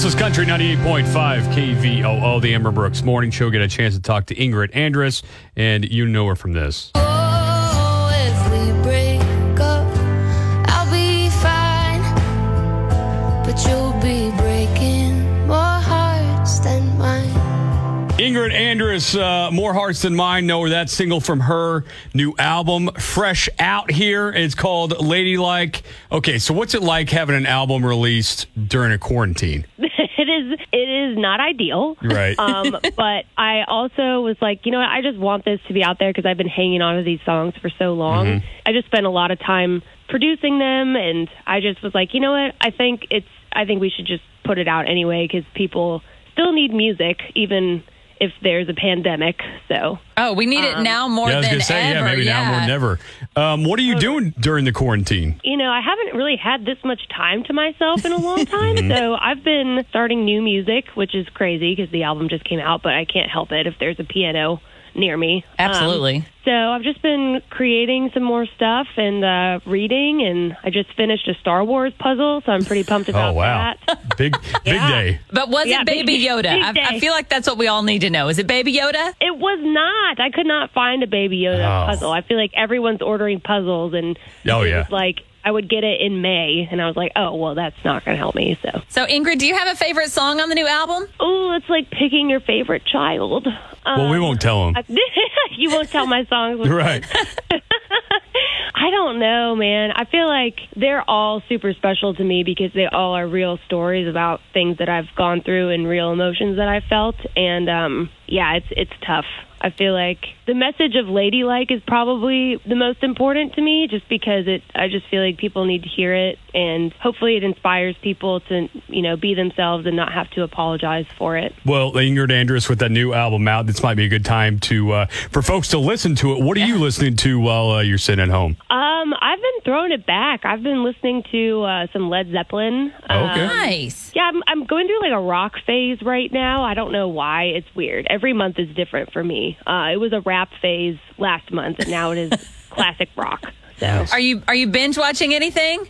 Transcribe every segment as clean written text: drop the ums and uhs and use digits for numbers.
Tulsa's Country 98.5 KVOO, the Amber Brooks Morning Show. Get a chance to talk to Ingrid Andress, and you know her from this. Oh, if we break up, I'll be fine, but you'll be breaking more hearts than mine. Ingrid Andress, More Hearts Than Mine. Know that single from her new album, Fresh Out Here. It's called Ladylike. Okay, so what's it like having an album released during a quarantine? It is not ideal. Right. But I also was like, you know what? I just want this to be out there because I've been hanging on to these songs for so long. Mm-hmm. I just spent a lot of time producing them, and I just was like, you know what? I think we should just put it out anyway because people still need music, even if there's a pandemic, so. Oh, we need it now more than ever. I was going to say, yeah, maybe now more than ever. What are you doing during the quarantine? You know, I haven't really had this much time to myself in a long time, so I've been starting new music, which is crazy because the album just came out, but I can't help it if there's a piano near me. Absolutely. So I've just been creating some more stuff and reading, and I just finished a Star Wars puzzle, so I'm pretty pumped about that. Big day. But was it Baby Yoda? I feel like that's what we all need to know. Is it Baby Yoda? It was not. I could not find a Baby Yoda puzzle. I feel like everyone's ordering puzzles, and it's like I would get it in May, and I was like, oh, well, that's not going to help me. So, Ingrid, do you have a favorite song on the new album? Oh, it's like picking your favorite child. Well, we won't tell them. You won't tell my songs. Right. I don't know, man. I feel like they're all super special to me because they all are real stories about things that I've gone through and real emotions that I felt. And, it's tough. I feel like the message of Ladylike is probably the most important to me just because I just feel like people need to hear it, and hopefully it inspires people to, you know, be themselves and not have to apologize for it. Well, Ingrid Andress with that new album out, this might be a good time to for folks to listen to it. What are you listening to while you're sitting at home? I've been throwing it back. I've been listening to some Led Zeppelin. Okay. Nice. Yeah, I'm going through like a rock phase right now. I don't know why. It's weird. Every month is different for me. It was a rap phase last month, and now it is classic rock. So, are you binge watching anything?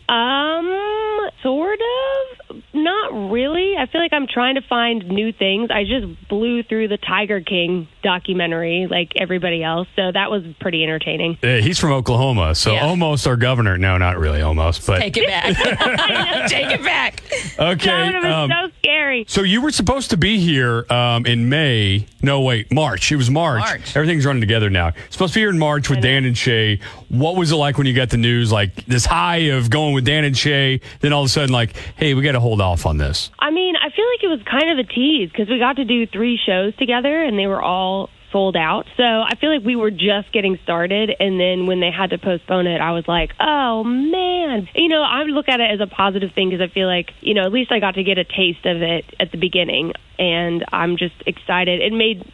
Sort of. Not really. I feel like I'm trying to find new things. I just blew through the Tiger King documentary like everybody else, so that was pretty entertaining. He's from Oklahoma, so almost our governor. No, not really almost. But take it back. I know, take it back. Okay. That would have been so scary. So you were supposed to be here in May. No, wait, March. It was March. Everything's running together now. Supposed to be here in March with Dan and Shay. What was it like when you got the news, like this high of going with Dan and Shay, then all of a sudden like, hey, we got to hold off on this? I mean, I feel like it was kind of a tease because we got to do 3 shows together and they were all sold out. So I feel like we were just getting started, and then when they had to postpone it, I was like, oh man. You know, I look at it as a positive thing because I feel like, you know, at least I got to get a taste of it at the beginning, and I'm just excited.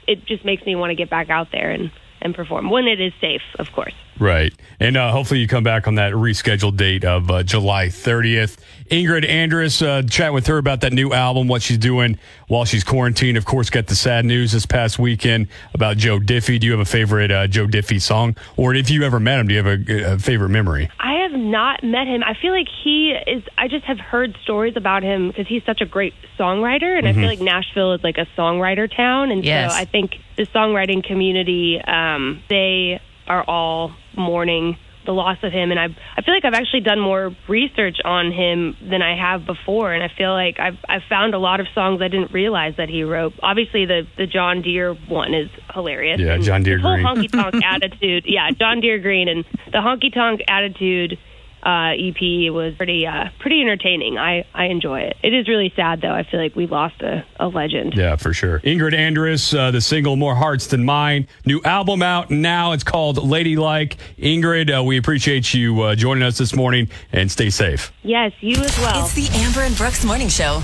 It just makes me want to get back out there and perform when it is safe, of course. Right. And hopefully you come back on that rescheduled date of July 30th. Ingrid Andress, chat with her about that new album, what she's doing while she's quarantined. Of course, got the sad news this past weekend about Joe Diffie. Do you have a favorite Joe Diffie song? Or if you ever met him, do you have a favorite memory? I have not met him. I feel like I just have heard stories about him because he's such a great songwriter. And I feel like Nashville is like a songwriter town. And so I think the songwriting community, they are all mourning the loss of him, and I feel like I've actually done more research on him than I have before, and I feel like I've found a lot of songs I didn't realize that he wrote. Obviously the John Deere one is hilarious. Yeah, John Deere Green. The whole honky tonk attitude. Yeah, John Deere Green and the honky tonk attitude EP was pretty entertaining. I enjoy it. It is really sad, though. I feel like we lost a legend. Yeah, for sure. Ingrid Andress, the single More Hearts Than Mine. New album out now. It's called Ladylike. Ingrid, we appreciate you joining us this morning, and stay safe. Yes, you as well. It's the Amber and Brooks Morning Show.